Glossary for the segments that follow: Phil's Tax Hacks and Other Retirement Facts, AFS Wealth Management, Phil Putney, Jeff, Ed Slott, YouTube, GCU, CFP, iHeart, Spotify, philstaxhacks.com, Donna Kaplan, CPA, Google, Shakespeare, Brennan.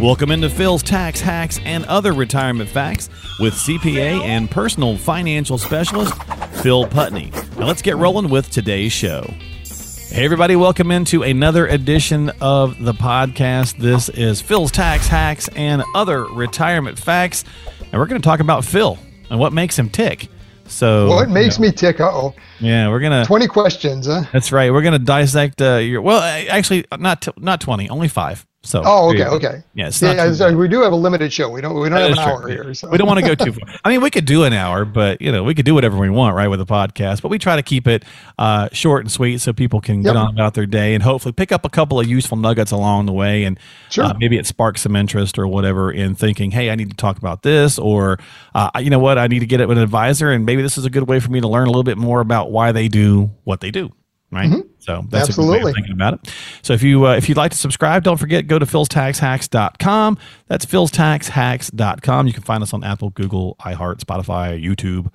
Welcome into Phil's Tax Hacks and Other Retirement Facts with CPA and personal financial specialist, Phil Putney. Now let's get rolling with today's show. Hey everybody, welcome into another edition of the podcast. This is Phil's Tax Hacks and Other Retirement Facts, and we're going to talk about Phil and what makes him tick. So, well, it makes me tick. Uh-oh. Yeah, we're going to... 20 questions, huh? That's right. We're going to dissect your... Well, actually, not 20, only 5. So, oh, okay. Yes, yeah, we do have a limited show. We don't have an hour here. So. We don't want to go too far. I mean, we could do an hour, but we could do whatever we want, right, with a podcast. But we try to keep it short and sweet so people can get on about their day and hopefully pick up a couple of useful nuggets along the way, and maybe it sparks some interest or whatever in thinking, hey, I need to talk about this, or you know what, I need to get it with an advisor, and maybe this is a good way for me to learn a little bit more about why they do what they do. Right. Mm-hmm. So that's absolutely a good way of thinking about it. So if you'd like to subscribe, don't forget, go to philstaxhacks.com. That's philstaxhacks.com. You can find us on Apple, Google, iHeart, Spotify, YouTube,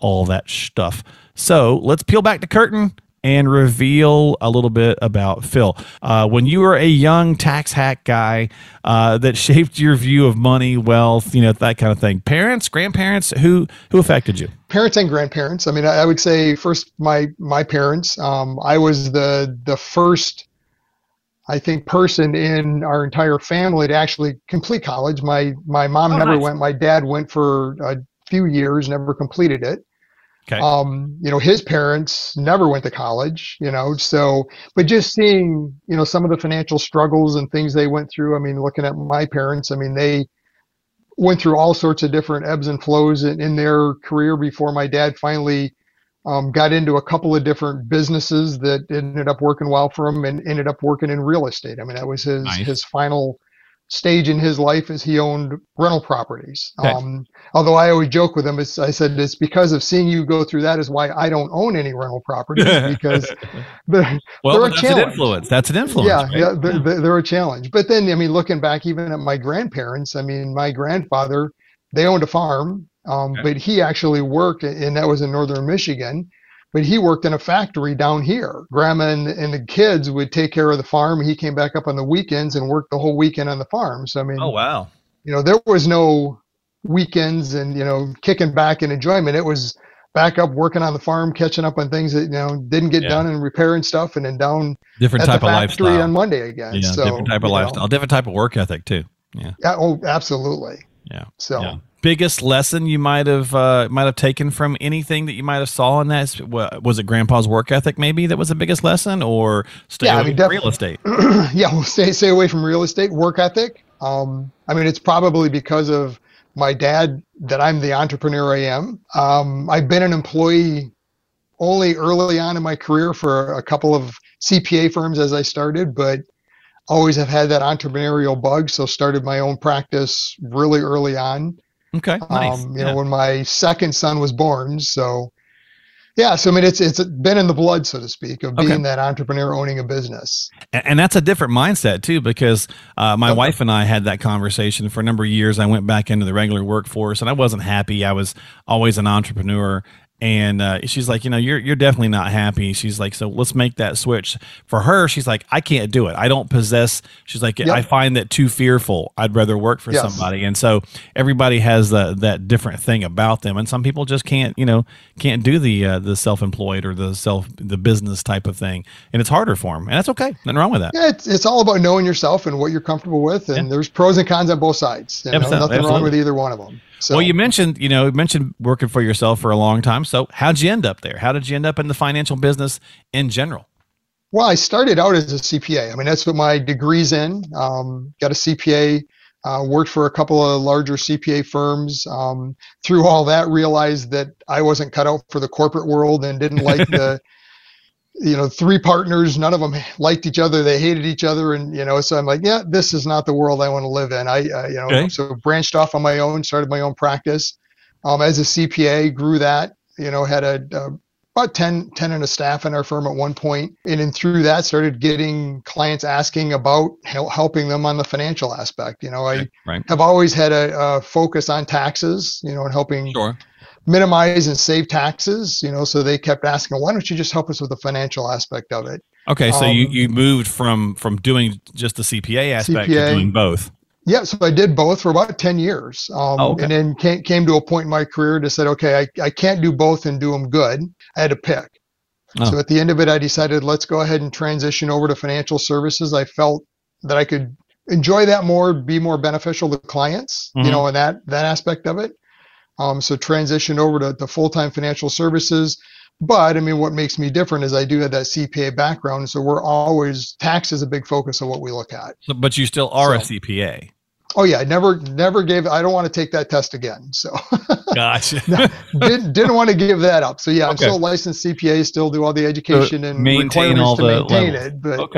all that stuff. So let's peel back the curtain and reveal a little bit about Phil. When you were a young tax hack guy, that shaped your view of money, wealth, that kind of thing. Parents, grandparents, who affected you? Parents and grandparents. I mean, I would say first my parents. I was the first, I think, person in our entire family to actually complete college. My mom never went. My dad went for a few years, never completed it. Okay. His parents never went to college, but just seeing, some of the financial struggles and things they went through. I mean, looking at my parents, I mean, they went through all sorts of different ebbs and flows in their career before my dad finally got into a couple of different businesses that ended up working well for him and ended up working in real estate. I mean, that was his final stage in his life is he owned rental properties. Okay. Although I always joke with him, I said, it's because of seeing you go through that is why I don't own any rental properties, because they're a challenge. That's an influence. Yeah, right? They're a challenge. But then, I mean, looking back even at my grandparents, I mean, my grandfather, they owned a farm, but he actually worked, and that was in northern Michigan, but he worked in a factory down here. Grandma and the kids would take care of the farm. He came back up on the weekends and worked the whole weekend on the farm. So, I mean, oh, wow. There was no weekends and, kicking back and enjoyment. It was back up working on the farm, catching up on things that, didn't get done and repairing stuff, and then down different type of lifestyle on Monday again. Yeah, so, different type of lifestyle, different type of work ethic too. Yeah. Oh, absolutely. Yeah. So. Yeah. Biggest lesson you might have taken from anything that you might have saw in that, was it grandpa's work ethic maybe that was the biggest lesson, or stay away from real estate? Yeah, well, stay away from real estate, work ethic. I mean, it's probably because of my dad that I'm the entrepreneur I am. I've been an employee only early on in my career for a couple of CPA firms as I started, but always have had that entrepreneurial bug, so started my own practice really early on. Okay. Nice. When my second son was born, so I mean, it's been in the blood, so to speak, of being that entrepreneur, owning a business. And that's a different mindset too, because my wife and I had that conversation for a number of years. I went back into the regular workforce, and I wasn't happy. I was always an entrepreneur. And she's like, you're definitely not happy. She's like, so let's make that switch. For her, she's like, I can't do it. I don't possess. She's like, I find that too fearful. I'd rather work for somebody. And so everybody has that different thing about them. And some people just can't do the self-employed or the business type of thing. And it's harder for them. And that's okay. Nothing wrong with that. Yeah, it's all about knowing yourself and what you're comfortable with. And there's pros and cons on both sides. Nothing wrong with either one of them. So. Well, you mentioned, working for yourself for a long time. So how'd you end up there? How did you end up in the financial business in general? Well, I started out as a CPA. I mean, that's what my degree's in. Got a CPA, worked for a couple of larger CPA firms. Through all that, realized that I wasn't cut out for the corporate world and didn't like the, three partners, none of them liked each other. They hated each other. And, so I'm like, yeah, this is not the world I want to live in. So branched off on my own, started my own practice, as a CPA, grew that, had about 10 and a staff in our firm at one point. And then through that started getting clients asking about helping them on the financial aspect. I have always had a focus on taxes, and helping minimize and save taxes, so they kept asking, well, why don't you just help us with the financial aspect of it? Okay. So you moved from doing just the CPA aspect to doing both. Yeah, so I did both for about 10 years and then came to a point in my career to said, okay, I can't do both and do them good. I had to pick. Oh. So at the end of it, I decided, let's go ahead and transition over to financial services. I felt that I could enjoy that more, be more beneficial to clients, mm-hmm. you know, in that aspect of it. So transitioned over to full-time financial services. But I mean, what makes me different is I do have that CPA background. So we're always, tax is a big focus of what we look at. But you still are a CPA. Oh yeah, I never gave. I don't want to take that test again. So, gotcha. Didn't want to give that up. So yeah, I'm still a licensed CPA. Still do all the education and maintain all the levels. It. But,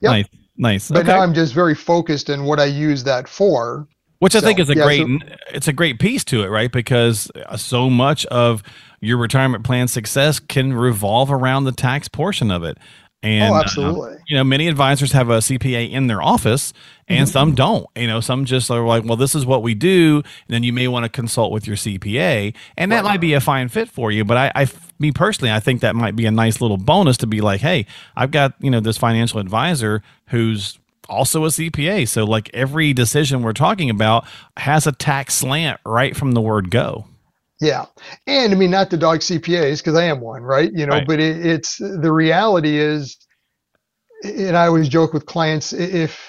yep. Nice. But now I'm just very focused in what I use that for. Which I think is it's a great piece to it, right? Because so much of your retirement plan success can revolve around the tax portion of it. And, absolutely. You know, many advisors have a CPA in their office and mm-hmm. some don't, you know, some just are like, well, this is what we do. And then you may want to consult with your CPA and that might be a fine fit for you. But me personally, I think that might be a nice little bonus to be like, hey, I've got, you know, this financial advisor who's also a CPA. So like every decision we're talking about has a tax slant right from the word go. Yeah. And I mean, not to dog CPAs, because I am one, right? You know, but it's the reality is, and I always joke with clients, if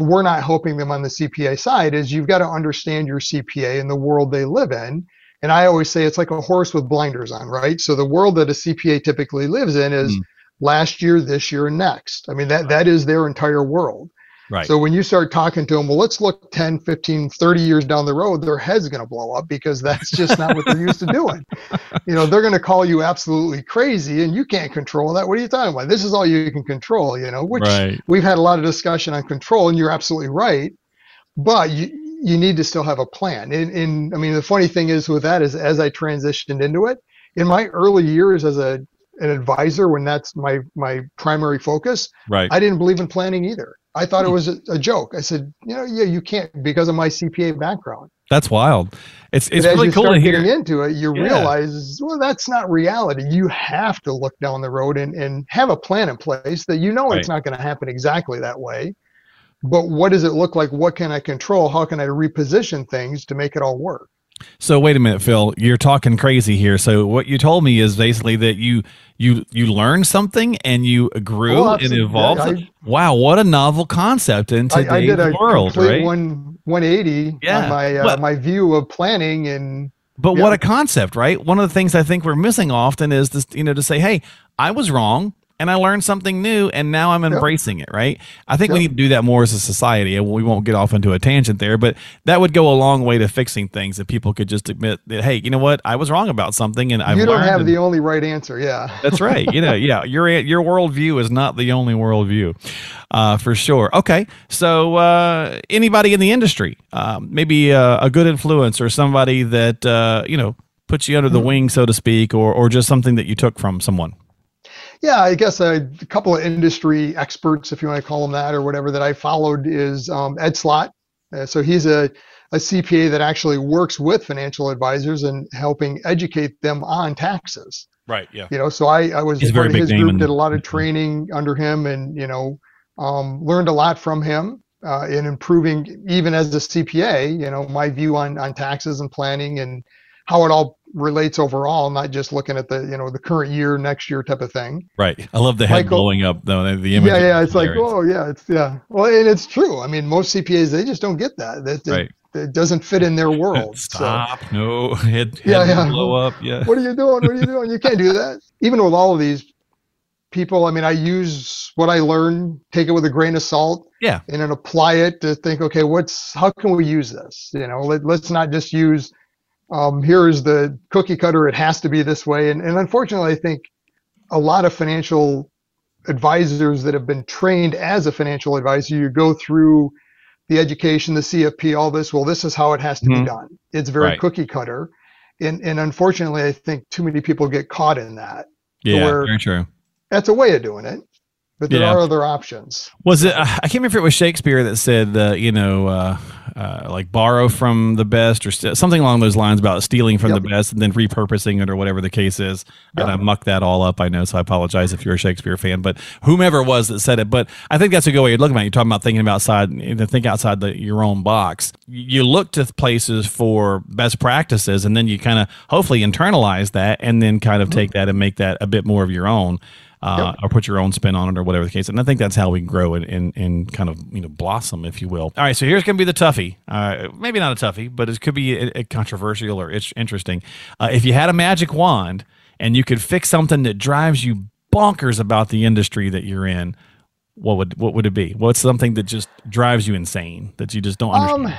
we're not helping them on the CPA side, is you've got to understand your CPA and the world they live in. And I always say it's like a horse with blinders on, right? So the world that a CPA typically lives in is last year, this year, and next. I mean, that is their entire world. Right. So when you start talking to them, well, let's look 10, 15, 30 years down the road, their head's going to blow up because that's just not what they're used to doing. You know, they're going to call you absolutely crazy and you can't control that. What are you talking about? This is all you can control, you know, which we've had a lot of discussion on control and you're absolutely right. But you need to still have a plan. And I mean, the funny thing is with that is as I transitioned into it, in my early years as an advisor, when that's my primary focus, I didn't believe in planning either. I thought it was a joke. I said, you know, yeah, you can't because of my CPA background. That's wild. It's really cool to hear. As you start getting into it, you realize, well, that's not reality. You have to look down the road and have a plan in place that you know it's not going to happen exactly that way. But what does it look like? What can I control? How can I reposition things to make it all work? So wait a minute, Phil, you're talking crazy here. So what you told me is basically that you learned something and you grew and evolved. Wow. What a novel concept in today's world, right? 180 on my view of planning and. But what a concept, right? One of the things I think we're missing often is this, you know, to say, hey, I was wrong. And I learned something new and now I'm embracing it, right? I think we need to do that more as a society. We won't get off into a tangent there, but that would go a long way to fixing things if people could just admit that, hey, you know what? I was wrong about something and I've learned. You don't have the only right answer, That's right. You know, your worldview is not the only worldview for sure. Okay, so anybody in the industry, maybe a good influence or somebody that, you know, puts you under the wing, so to speak, or just something that you took from someone? Yeah, I guess a couple of industry experts, if you want to call them that or whatever, that I followed is Ed Slott. So he's a CPA that actually works with financial advisors and helping educate them on taxes. Right, yeah. You know, so I was part of his group, did a lot of training under him and, you know, learned a lot from him in improving, even as a CPA, you know, my view on taxes and planning and how it all relates overall, not just looking at the, you know, the current year, next year type of thing. Right. I love the head blowing up though. The image. Yeah. It's hilarious. Well, and it's true. I mean, most CPAs, they just don't get that. It doesn't fit in their world. Stop. So. No. Head blow up. Yeah. What are you doing? What are you doing? You can't do that. Even with all of these people, I mean, I use what I learn, take it with a grain of salt and then apply it to think, okay, how can we use this? You know, let's not just use, here is the cookie cutter. It has to be this way. And unfortunately, I think a lot of financial advisors that have been trained as a financial advisor, you go through the education, the CFP, all this. Well, this is how it has to be done. It's very cookie cutter. And unfortunately, I think too many people get caught in that. Yeah, very true. That's a way of doing it. But there are other options. I can't remember if it was Shakespeare that said, like borrow from the best or something along those lines about stealing from the best and then repurposing it or whatever the case is. Yep. And I mucked that all up, I know, so I apologize if you're a Shakespeare fan, but whomever it was that said it. But I think that's a good way to look at it. You're talking about thinking outside, think outside your own box. You look to places for best practices, and then you kind of hopefully internalize that and then kind of take that and make that a bit more of your own. Or put your own spin on it or whatever the case. And I think that's how we can grow and kind of, blossom, if you will. All right, so here's going to be the toughie. Maybe not a toughie, but it could be a controversial or interesting. If you had a magic wand and you could fix something that drives you bonkers about the industry that you're in, what would it be? What's something that just drives you insane that you just don't understand?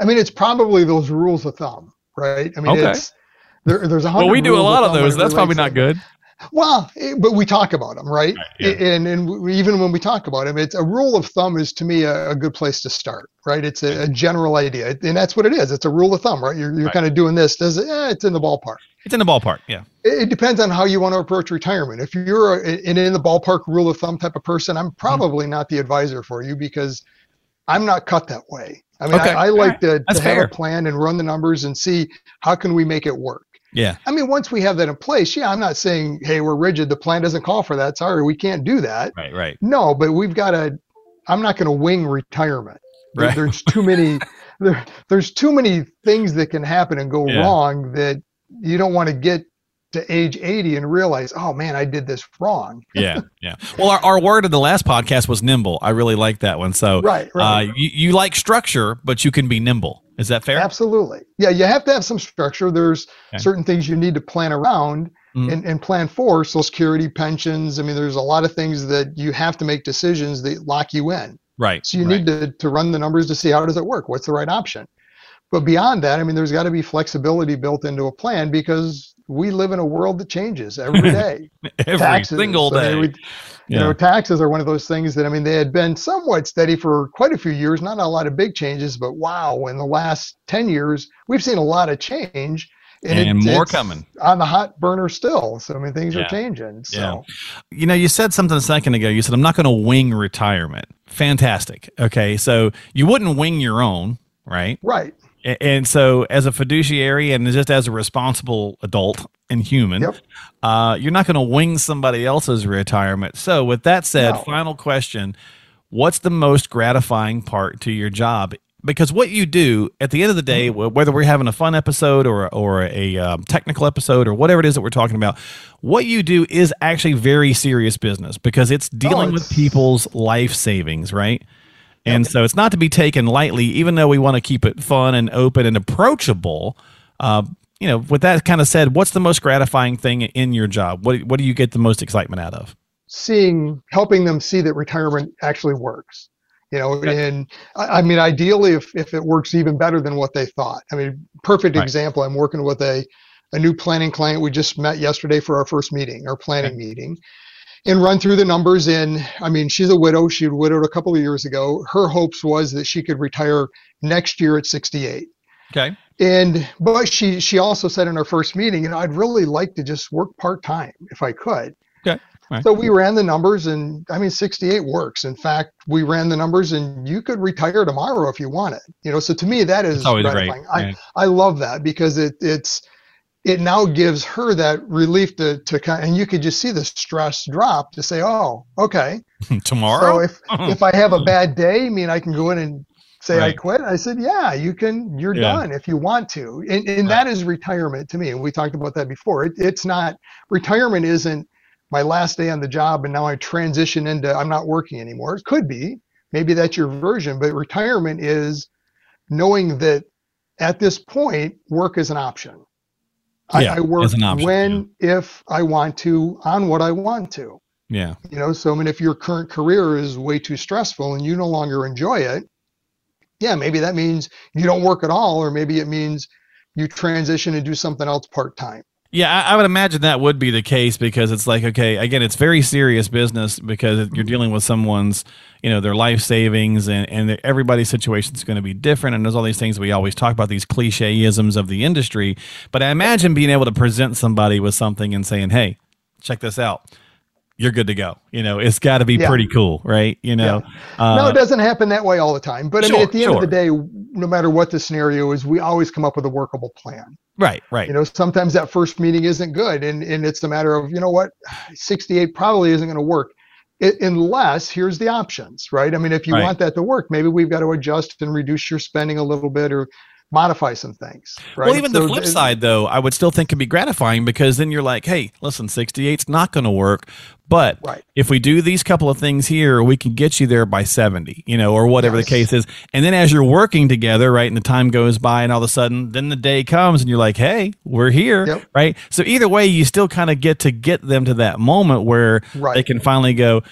It's probably those rules of thumb, right? There's 100. Well, we do a lot of those. That's probably not good. Well, but we talk about them, right? Yeah. And even when we talk about them, it's a rule of thumb is to me a good place to start, right? It's a general idea, and that's what it is. It's a rule of thumb, right? You're kind of doing this. It's in the ballpark. It's in the ballpark, yeah. It depends on how you want to approach retirement. If you're an in the ballpark rule of thumb type of person, I'm probably not the advisor for you because I'm not cut that way. I like to have a plan and run the numbers and see how can we make it work. Yeah. Once we have that in place, I'm not saying, hey, we're rigid. The plan doesn't call for that. Sorry, we can't do that. Right. No, but I'm not going to wing retirement. Right. There's too many, there's too many things that can happen and go wrong that you don't want to get to age 80 and realize, oh man, I did this wrong. Yeah. Well, our word in the last podcast was nimble. I really like that one. So you like structure, but you can be nimble. Is that fair? Absolutely. Yeah, you have to have some structure. There's certain things you need to plan around and plan for. Social Security, pensions. There's a lot of things that you have to make decisions that lock you in. Right. So you need to run the numbers to see how does it work? What's the right option? But beyond that, there's got to be flexibility built into a plan because we live in a world that changes every day. Every single day. Taxes are one of those things that, they had been somewhat steady for quite a few years, not a lot of big changes, but wow, in the last 10 years, we've seen a lot of change. And more coming on the hot burner still. So things are changing. So, you said something a second ago. You said, I'm not going to wing retirement. Fantastic. Okay. So you wouldn't wing your own, right? Right. And so as a fiduciary and just as a responsible adult and human, you're not going to wing somebody else's retirement. So with that said, final question, what's the most gratifying part to your job? Because what you do at the end of the day, whether we're having a fun episode or a technical episode or whatever it is that we're talking about, what you do is actually very serious business because it's dealing with people's life savings, right? And so it's not to be taken lightly, even though we want to keep it fun and open and approachable. With that kind of said, what's the most gratifying thing in your job? What do you get the most excitement out of? Helping them see that retirement actually works. And ideally, if it works even better than what they thought. Perfect example. I'm working with a new planning client. We just met yesterday for our first meeting, our planning meeting. And run through the numbers. She's a widow. She widowed a couple of years ago. Her hopes was that she could retire next year at 68. Okay. But she also said in our first meeting, I'd really like to just work part-time if I could. Okay. Right. So we ran the numbers and 68 works. In fact, we ran the numbers and you could retire tomorrow if you wanted. So to me, that is always great. I love that because it now gives her that relief and you could just see the stress drop to say, oh, okay. Tomorrow? So if I have a bad day, I can go in and say I quit. I said, you're done if you want to. And that is retirement to me. And we talked about that before. Retirement isn't my last day on the job and now I transition into I'm not working anymore. It could be, maybe that's your version, but retirement is knowing that at this point, work is an option. I work when, if I want to, on what I want to. Yeah. If your current career is way too stressful and you no longer enjoy it, maybe that means you don't work at all, or maybe it means you transition and do something else part-time. Yeah, I would imagine that would be the case because it's like, okay, again, it's very serious business because you're dealing with someone's, their life savings and everybody's situation is going to be different. And there's all these things we always talk about, these clicheisms of the industry. But I imagine being able to present somebody with something and saying, hey, check this out. You're good to go. It's got to be pretty cool, right? No, it doesn't happen that way all the time. But at the end of the day, no matter what the scenario is, we always come up with a workable plan. Right, right. You know, sometimes that first meeting isn't good, and it's a matter of, you know what, 68 probably isn't going to work, unless here's the options, right? I mean, if you want that to work, maybe we've got to adjust and reduce your spending a little bit, or modify some things. Right? Well, even the flip side, though, I would still think could be gratifying, because then you're like, hey, listen, 68's not going to work, but if we do these couple of things here, we can get you there by 70, you know, or whatever the case is. And then as you're working together, right, and the time goes by, and all of a sudden, then the day comes, and you're like, hey, we're here, right? So either way, you still kind of get to get them to that moment where they can finally go,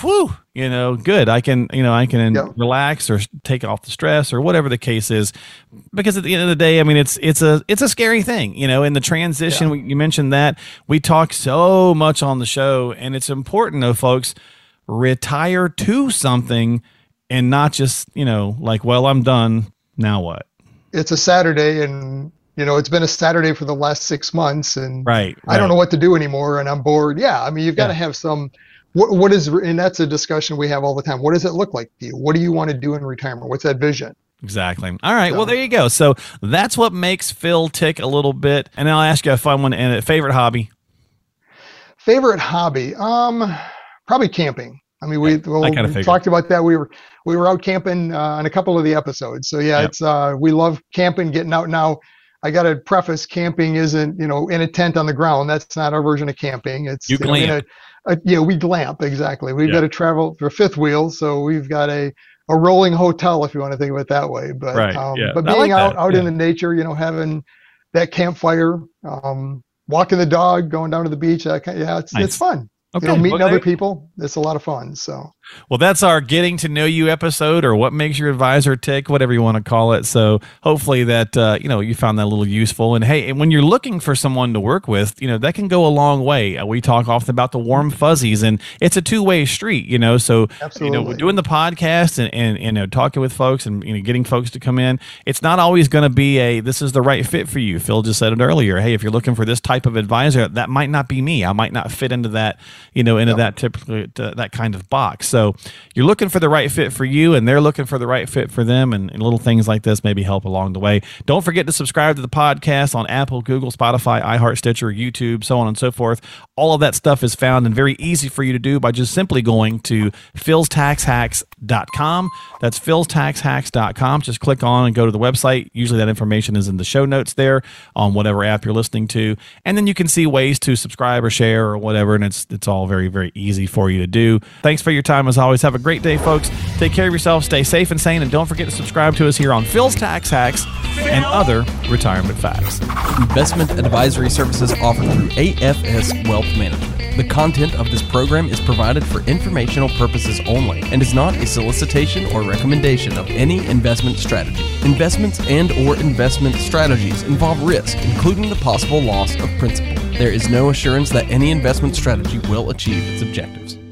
whew, you know, good. I can, you know, I can relax or take off the stress or whatever the case is, because at the end of the day, I mean, it's a scary thing, you know, in the transition. You mentioned that we talk so much on the show, and it's important though, folks, retire to something and not just, you know, like, well, I'm done. Now what? It's a Saturday, and you know, it's been a Saturday for the last 6 months, and I don't know what to do anymore, and I'm bored. Yeah. I mean, you've got to have some, what is, and that's a discussion we have all the time. What does it look like to you? What do you want to do in retirement? What's that vision? Exactly. All right. So, well, there you go. So that's what makes Phil tick a little bit. And I'll ask you a fun one. And a favorite hobby? Favorite hobby? Probably camping. I mean, we talked about that. We were out camping on a couple of the episodes. So yeah, it's we love camping, getting out now. I got to preface, camping isn't, you know, in a tent on the ground. That's not our version of camping. It's, you glamp. You know, we glamp. Exactly. We've got to travel for fifth wheel. So we've got a rolling hotel, if you want to think of it that way. But, but being like out in the nature, you know, having that campfire, walking the dog, going down to the beach. That kind of, yeah, it's fun. Okay. You know, meeting other people, it's a lot of fun. So, well, that's our getting to know you episode, or what makes your advisor tick, whatever you want to call it. So hopefully that, you know, you found that a little useful. And hey, and when you're looking for someone to work with, you know, that can go a long way. We talk often about the warm fuzzies, and it's a two-way street, you know, so, you know, doing the podcast and you know, talking with folks and, you know, getting folks to come in, it's not always going to be this is the right fit for you. Phil just said it earlier. Hey, if you're looking for this type of advisor, that might not be me. I might not fit into that, you know, into that typically that kind of box. So you're looking for the right fit for you, and they're looking for the right fit for them, and little things like this maybe help along the way. Don't forget to subscribe to the podcast on Apple, Google, Spotify, iHeart, Stitcher, YouTube, so on and so forth. All of that stuff is found and very easy for you to do by just simply going to philstaxhacks.com. That's philstaxhacks.com. Just click on and go to the website. Usually that information is in the show notes there on whatever app you're listening to, and then you can see ways to subscribe or share or whatever, and it's all very, very easy for you to do. Thanks for your time as always. Have a great day, folks. Take care of yourself. Stay safe and sane. And don't forget to subscribe to us here on Phil's Tax Hacks and Other Retirement Facts. Investment advisory services offered through AFS Wealth Management. The content of this program is provided for informational purposes only and is not a solicitation or recommendation of any investment strategy. Investments and or investment strategies involve risk, including the possible loss of principal. There is no assurance that any investment strategy will achieve its objectives.